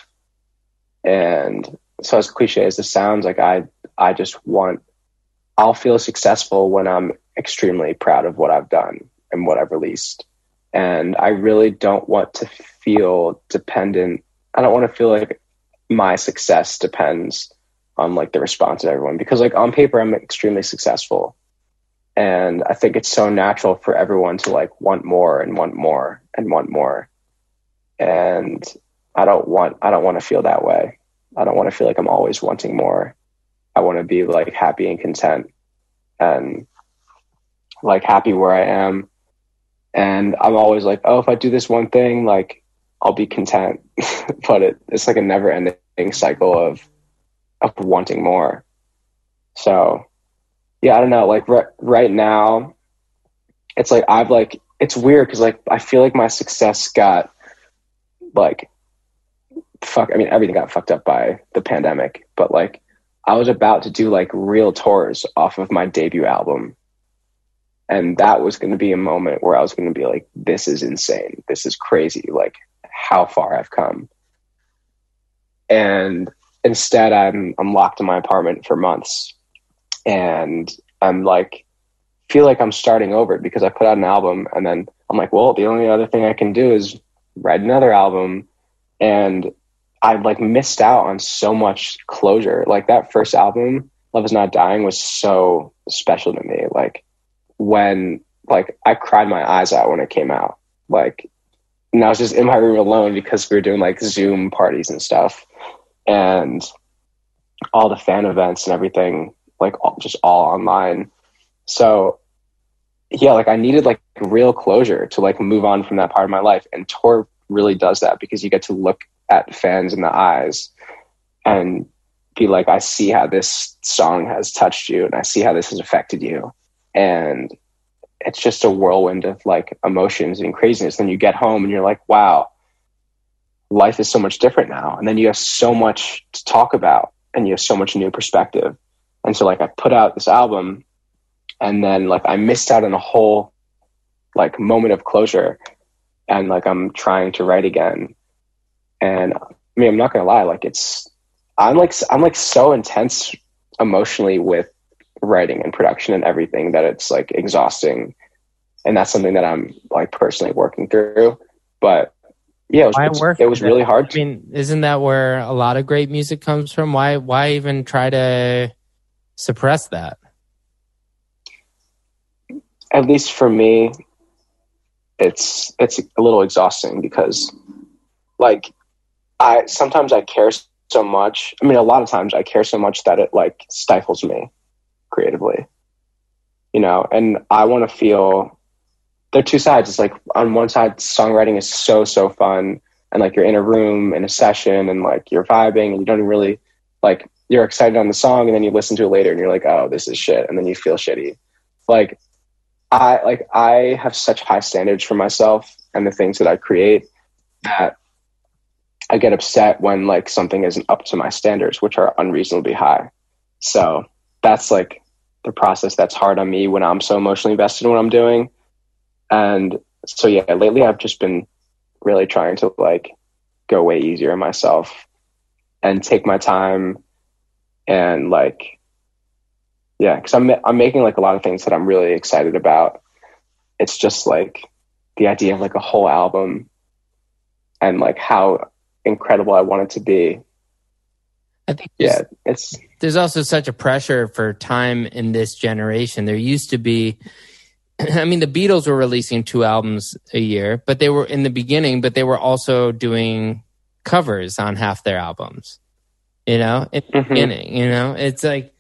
And so, as cliche as this sounds, like I just I'll feel successful when I'm extremely proud of what I've done and what I've released. And I really don't want to feel dependent. I don't want to feel like my success depends on like the response of everyone, because like on paper I'm extremely successful, and I think it's so natural for everyone to like want more and want more and want more. And I don't want to feel that way. I don't want to feel like I'm always wanting more. I want to be like happy and content and like happy where I am. And I'm always like, oh, if I do this one thing, like I'll be content. But it's like a never ending cycle of wanting more. So yeah, I don't know. Like right now it's like, I've like, it's weird. Cause like, I feel like my success got like, everything got fucked up by the pandemic, but like I was about to do like real tours off of my debut album. And that was going to be a moment where I was going to be like, this is insane. This is crazy. Like, how far I've come. And instead, I'm locked in my apartment for months, and I'm like, feel like I'm starting over, because I put out an album and then I'm like, well, the only other thing I can do is write another album. And I've like missed out on so much closure. Like, that first album, Love Is Not Dying, was so special to me. Like, when, like, I cried my eyes out when it came out. Like, and I was just in my room alone because we were doing, like, Zoom parties and stuff. And all the fan events and everything, like, all online. So, yeah, like, I needed, like, real closure to, like, move on from that part of my life. And tour really does that because you get to look at fans in the eyes and be like, I see how this song has touched you and I see how this has affected you. And it's just a whirlwind of, like, emotions and craziness. Then you get home and you're like, wow, life is so much different now. And then you have so much to talk about and you have so much new perspective. And so, like, I put out this album and then, like, I missed out on a whole, like, moment of closure. And, like, I'm trying to write again. And I mean, I'm not going to lie, like, I'm so intense emotionally with writing and production and everything that it's, like, exhausting. And that's something that I'm, like, personally working through. But yeah, it was really hard. I mean, isn't that where a lot of great music comes from? Why even try to suppress that? At least for me, it's a little exhausting because, like, sometimes I care so much. I mean, a lot of times I care so much that it, like, stifles me creatively, you know. And I want to feel there are two sides. It's like, on one side, songwriting is so fun, and, like, you're in a room in a session and, like, you're vibing and you don't really, like, you're excited on the song, and then you listen to it later and you're like, oh, this is shit, and then you feel shitty. Like, I have such high standards for myself and the things that I create that I get upset when, like, something isn't up to my standards, which are unreasonably high. So that's, like, the process that's hard on me when I'm so emotionally invested in what I'm doing. And so, yeah, lately I've just been really trying to, like, go way easier on myself and take my time. And, like, yeah, because I'm making, like, a lot of things that I'm really excited about. It's just, like, the idea of, like, a whole album and, like, how incredible I want it to be. I think there's also such a pressure for time in this generation. There used to be, I mean, the Beatles were releasing 2 albums a year, but they were in the beginning, but they were also doing covers on half their albums, you know, in the beginning, you know. It's like,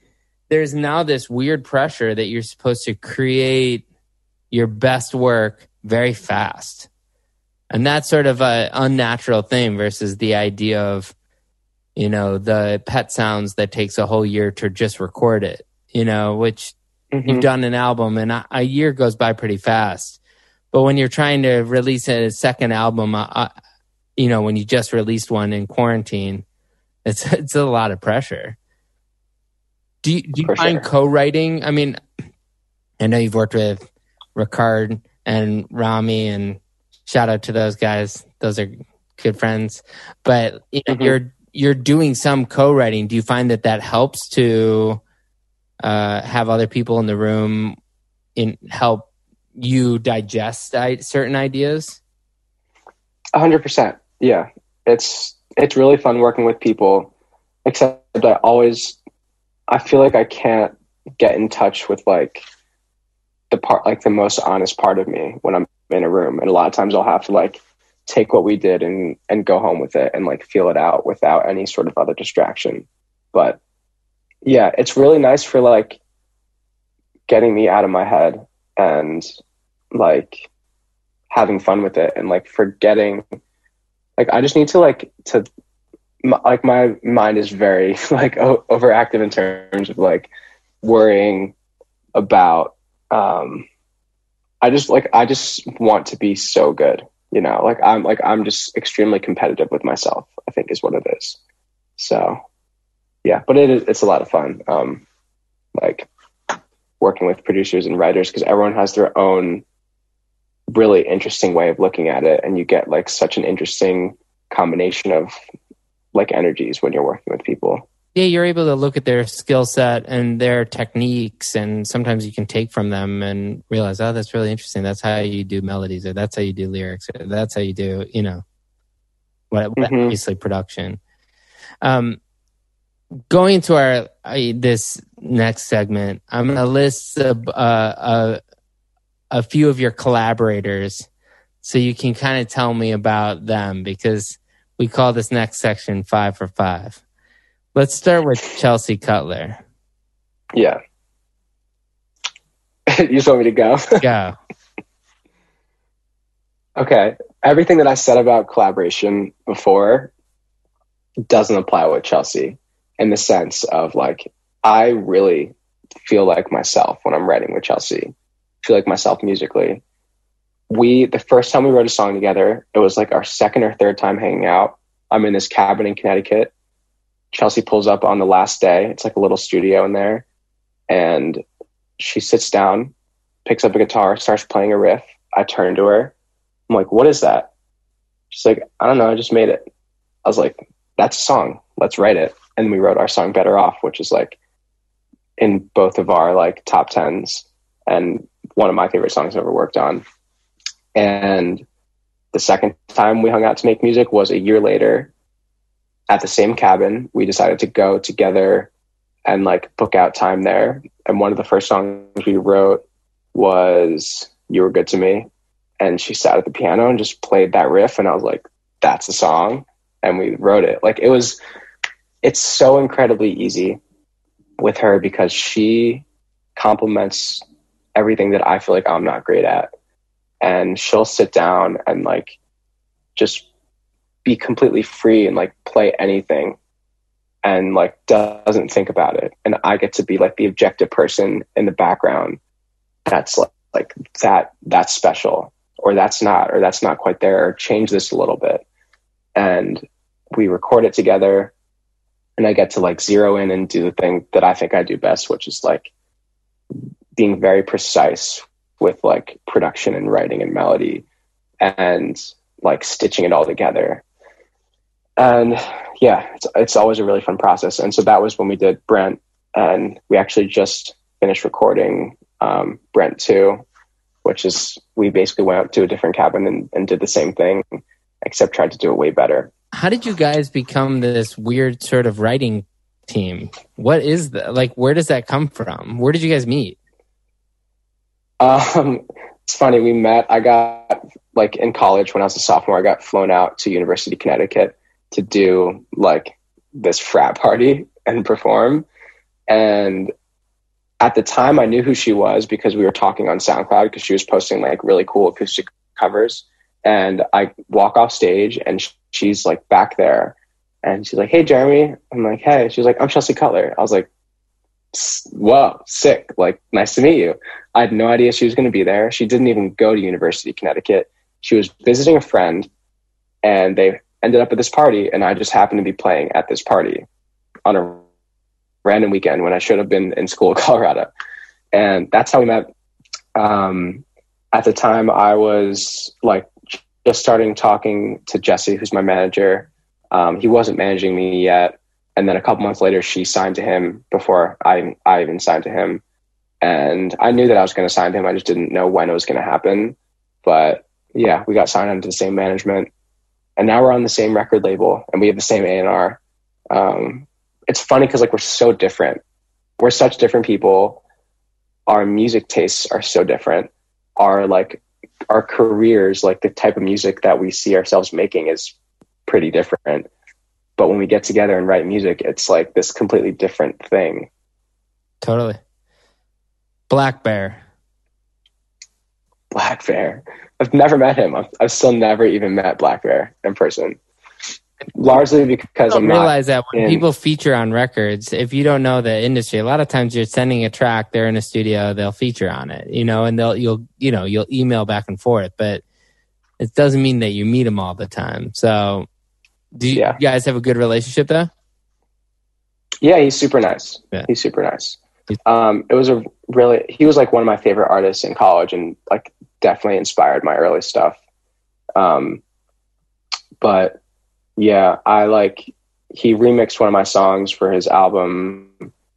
there's now this weird pressure that you're supposed to create your best work very fast. And that's sort of an unnatural thing versus the idea of, you know, the Pet Sounds that takes a whole year to just record it, you know, which you've done an album and a year goes by pretty fast. But when you're trying to release a second album, you know, when you just released one in quarantine, it's a lot of pressure. Do you find co-writing? I mean, I know you've worked with Ricard and Rami, and shout out to those guys. Those are good friends. But you know, you're doing some co-writing. Do you find that helps to have other people in the room in help you digest certain ideas? 100%. Yeah. It's really fun working with people, except I feel like I can't get in touch with, like, the most honest part of me when I'm in a room. And a lot of times I'll have to, like, take what we did and go home with it and, like, feel it out without any sort of other distraction. But yeah, it's really nice for, like, getting me out of my head and, like, having fun with it and, like, forgetting, like, I just need to, like, my mind is very, like, overactive in terms of, like, worrying about, I just want to be so good, you know, like, I'm just extremely competitive with myself, I think is what it is. So yeah, but it's a lot of fun. Like, working with producers and writers, because everyone has their own really interesting way of looking at it. And you get, like, such an interesting combination of, like, energies when you're working with people. Yeah, you're able to look at their skill set and their techniques, and sometimes you can take from them and realize, oh, that's really interesting. That's how you do melodies, or that's how you do lyrics, or that's how you do, you know, obviously production. Going into this next segment, I'm going to list a few of your collaborators so you can kind of tell me about them, because we call this next section 5 for 5. Let's start with Chelsea Cutler. Yeah. You just want me to go? Go. Okay. Everything that I said about collaboration before doesn't apply with Chelsea, in the sense of, like, I really feel like myself when I'm writing with Chelsea. I feel like myself musically. The first time we wrote a song together, it was like our second or third time hanging out. I'm in this cabin in Connecticut. Chelsea pulls up on the last day. It's like a little studio in there. And she sits down, picks up a guitar, starts playing a riff. I turn to her. I'm like, what is that? She's like, I don't know. I just made it. I was like, that's a song. Let's write it. And we wrote our song Better Off, which is like in both of our like top tens and one of my favorite songs I've ever worked on. And the second time we hung out to make music was a year later at the same cabin. We decided to go together and like book out time there. And one of the first songs we wrote was You Were Good to Me. And she sat at the piano and just played that riff. And I was like, that's the song. And we wrote it. Like, it's so incredibly easy with her because she complements everything that I feel like I'm not great at. And she'll sit down and like, just be completely free and like play anything. And like doesn't think about it, and I get to be like the objective person in the background. That's like that's special, or that's not, or that's not quite there, or change this a little bit. And we record it together, and I get to like zero in and do the thing that I think I do best, which is like being very precise with like production and writing and melody, and like stitching it all together. And yeah, it's always a really fun process. And so that was when we did Brent, and we actually just finished recording Brent 2, which is, we basically went up to a different cabin and did the same thing, except tried to do it way better. How did you guys become this weird sort of writing team? What is that? Like, where does that come from? Where did you guys meet? It's funny. We met, I got like in college when I was a sophomore, I got flown out to University of Connecticut to do like this frat party and perform. And at the time I knew who she was because we were talking on SoundCloud, because she was posting like really cool acoustic covers. And I walk off stage and she's like back there and she's like, hey, Jeremy. I'm like, hey. She's like, I'm Chelsea Cutler. I was like, whoa, sick. Like, nice to meet you. I had no idea she was going to be there. She didn't even go to University of Connecticut. She was visiting a friend and they ended up at this party, and I just happened to be playing at this party on a random weekend when I should have been in school in Colorado. And that's how we met. At the time I was like just starting talking to Jesse, who's my manager. He wasn't managing me yet. And then a couple months later, she signed to him before I even signed to him. And I knew that I was going to sign to him. I just didn't know when it was going to happen. But yeah, we got signed onto the same management. And now we're on the same record label and we have the same A&R. It's funny because like we're so different. We're such different people. Our music tastes are so different. Our careers, like the type of music that we see ourselves making is pretty different. But when we get together and write music, it's like this completely different thing. Totally. Black Bear. Black Bear. I've never met him. I've still never even met Black Bear in person. Largely because I'm not. I realize that when people feature on records, if you don't know the industry, a lot of times you're sending a track, they're in a studio, they'll feature on it, you know, and you'll email back and forth, but it doesn't mean that you meet them all the time. So do you guys have a good relationship though? Yeah, he's super nice. Yeah. He's super nice. He was like one of my favorite artists in college and like definitely inspired my early stuff. But yeah, he remixed one of my songs for his album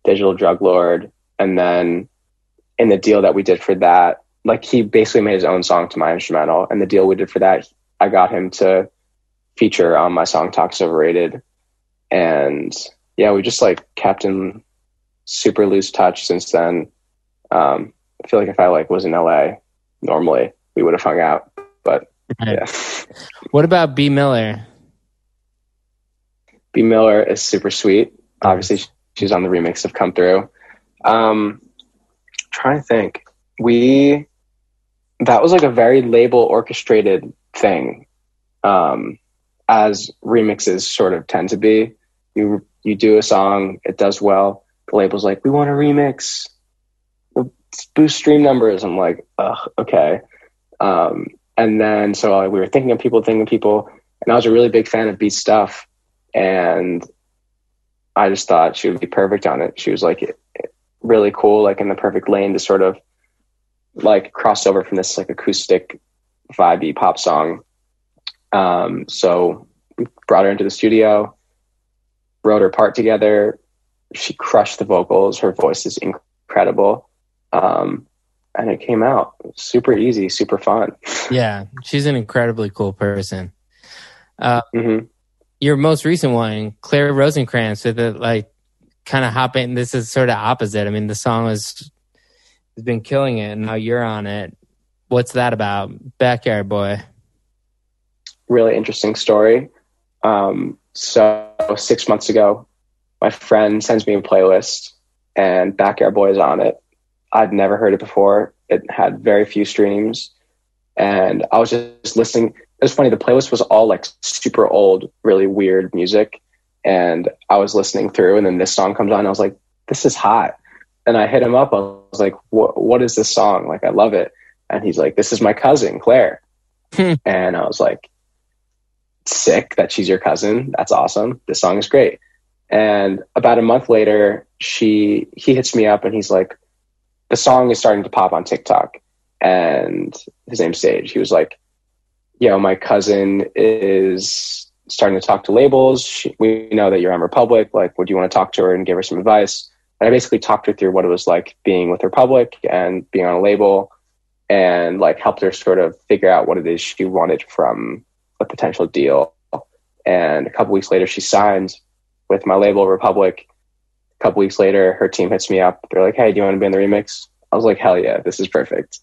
Digital Drug Lord. And then in the deal that we did for that, like he basically made his own song to my instrumental, and the deal we did for that, I got him to feature on my song Talk's Overrated. And yeah, we just like kept in super loose touch since then. I feel like if I like was in LA, normally we would have hung out, but yeah. What about B. Miller? B. Miller is super sweet. Obviously, she's on the remix of Come Through. Trying to think. That was like a very label orchestrated thing, as remixes sort of tend to be. You do a song, it does well. The label's like, we want a remix. Let's boost stream numbers. I'm like, ugh, okay. And then so we were thinking of people. And I was a really big fan of Beat's stuff. And I just thought she would be perfect on it. She was like really cool, like in the perfect lane to sort of like cross over from this like acoustic vibey pop song. So we brought her into the studio, wrote her part together. She crushed the vocals. Her voice is incredible. And it came out super easy, super fun. Yeah. She's an incredibly cool person. Your most recent one, Claire Rosencrantz, with it like kind of hopping. This is sort of opposite. I mean, the song has been killing it, and now you're on it. What's that about? Backyard Boy. Really interesting story. So 6 months ago, my friend sends me a playlist, and Backyard Boy is on it. I'd never heard it before. It had very few streams, and I was just listening. It was funny. The playlist was all like super old, really weird music. And I was listening through, and then this song comes on. And I was like, this is hot. And I hit him up. I was like, what is this song? Like, I love it. And he's like, this is my cousin, Claire. And I was like, sick that she's your cousin. That's awesome. This song is great. And about a month later, he hits me up, and he's like, the song is starting to pop on TikTok. And his name's Sage. He was like, you know, my cousin is starting to talk to labels. We know that you're on Republic. Like, would you want to talk to her and give her some advice? And I basically talked her through what it was like being with Republic and being on a label, and like helped her sort of figure out what it is she wanted from a potential deal. And a couple weeks later, she signed with my label, Republic. A couple weeks later, her team hits me up. They're like, hey, do you want to be in the remix? I was like, hell yeah, this is perfect.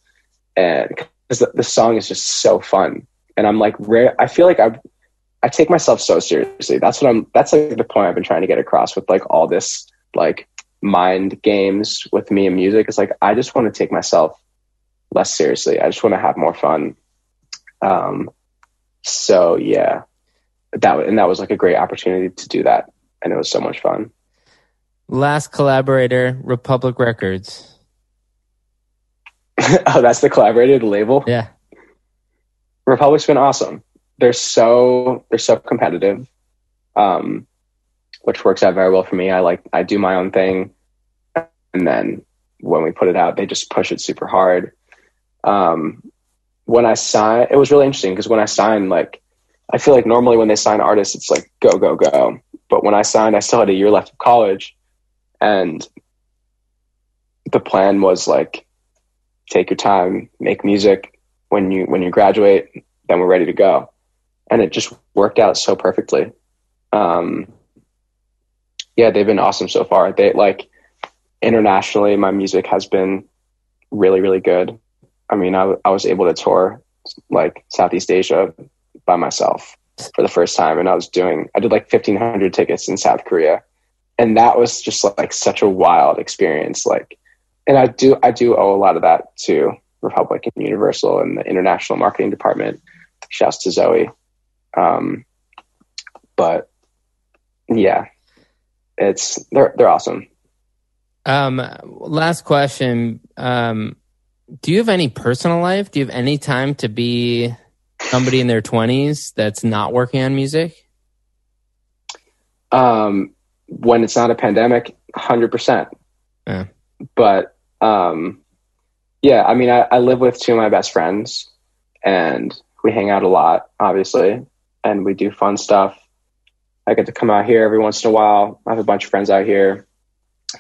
And the song is just so fun. And I'm like, I feel like I take myself so seriously. That's like the point I've been trying to get across with like all this like mind games with me and music. It's like, I just want to take myself less seriously. I just want to have more fun. So yeah, that was like a great opportunity to do that. And it was so much fun. Last collaborator, Republic Records. Oh, that's the collaborator, the label? Yeah. Republic's been awesome. They're so competitive, which works out very well for me. I do my own thing, and then when we put it out, they just push it super hard. When I signed, it was really interesting because when I signed, like, I feel like normally when they sign artists, it's like go, go, go. But when I signed, I still had a year left of college, and the plan was like, take your time, make music. When you graduate, then we're ready to go. And it just worked out so perfectly. Yeah, they've been awesome so far. They like internationally, my music has been really, really good. I mean, I was able to tour like Southeast Asia by myself for the first time. And I did like 1,500 tickets in South Korea. And that was just like such a wild experience. Like, and I do owe a lot of that to Republic and Universal and the international marketing department. Shouts to Zoe. But yeah, they're awesome. Last question. Do you have any personal life? Do you have any time to be somebody in their 20s that's not working on music? When it's not a pandemic, 100%. Yeah. But, yeah, I mean, I live with two of my best friends, and we hang out a lot, obviously, and we do fun stuff. I get to come out here every once in a while. I have a bunch of friends out here.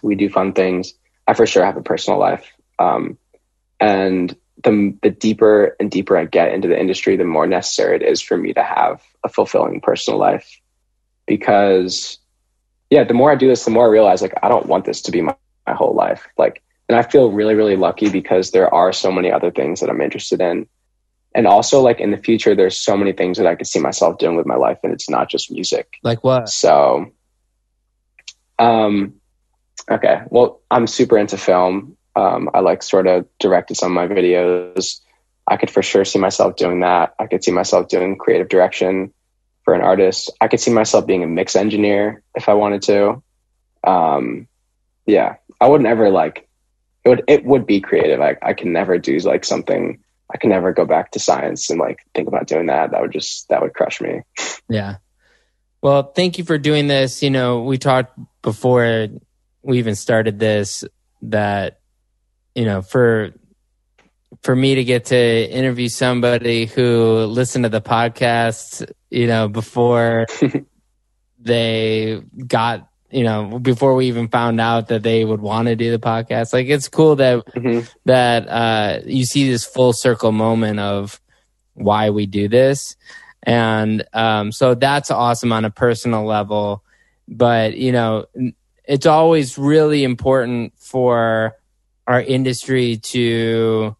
We do fun things. I for sure have a personal life. And the deeper and deeper I get into the industry, the more necessary it is for me to have a fulfilling personal life. Because, yeah, the more I do this, the more I realize, like, I don't want this to be my whole life. Like, And I feel really, really lucky because there are so many other things that I'm interested in. And also, like, in the future, there's so many things that I could see myself doing with my life, and it's not just music. Like what? So, okay. Well, I'm super into film. I like sort of directed some of my videos. I could for sure see myself doing that. I could see myself doing creative direction for an artist. I could see myself being a mix engineer if I wanted to. Yeah, I wouldn't ever like, it would be creative. I can never do like something. I can never go back to science and like think about doing that. That would crush me. Yeah. Well, thank you for doing this. You know, we talked before we even started this that, you know, for me to get to interview somebody who listened to the podcast, you know, before they got, you know, before we even found out that they would want to do the podcast. Like, it's cool that that you see this full circle moment of why we do this. And so that's awesome on a personal level. But, you know, it's always really important for our industry to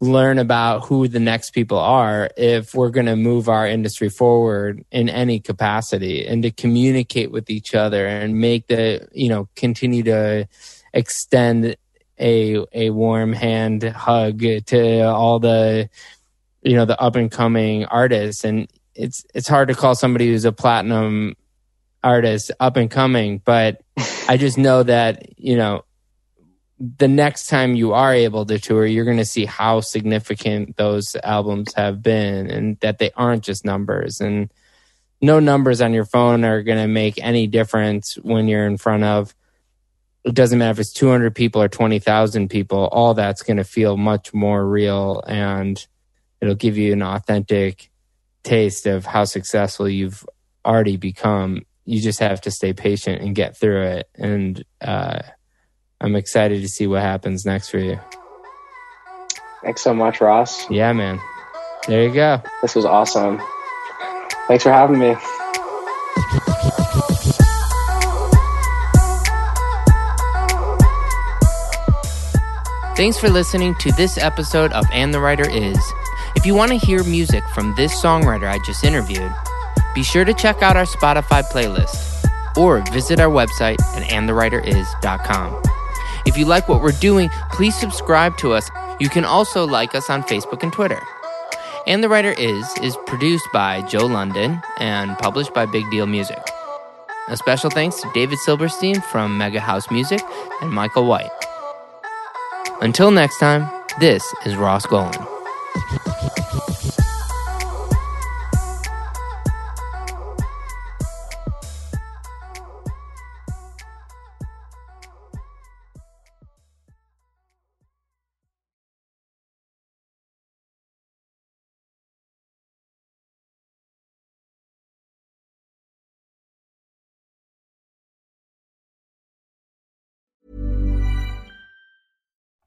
learn about who the next people are if we're going to move our industry forward in any capacity, and to communicate with each other and make the, you know, continue to extend a warm hand hug to all the, you know, the up and coming artists. And it's hard to call somebody who's a platinum artist up and coming, but I just know that, you know, the next time you are able to tour, you're going to see how significant those albums have been, and that they aren't just numbers. And no numbers on your phone are going to make any difference when you're in front of, it doesn't matter if it's 200 people or 20,000 people, all that's going to feel much more real, and it'll give you an authentic taste of how successful you've already become. You just have to stay patient and get through it. And, I'm excited to see what happens next for you. Thanks so much, Ross. Yeah, man. There you go. This was awesome. Thanks for having me. Thanks for listening to this episode of And the Writer Is. If you want to hear music from this songwriter I just interviewed, be sure to check out our Spotify playlist or visit our website at andthewriteris.com. If you like what we're doing, please subscribe to us. You can also like us on Facebook and Twitter. And the Writer is produced by Joe London and published by Big Deal Music. A special thanks to David Silberstein from Mega House Music and Michael White. Until next time, this is Ross Golan.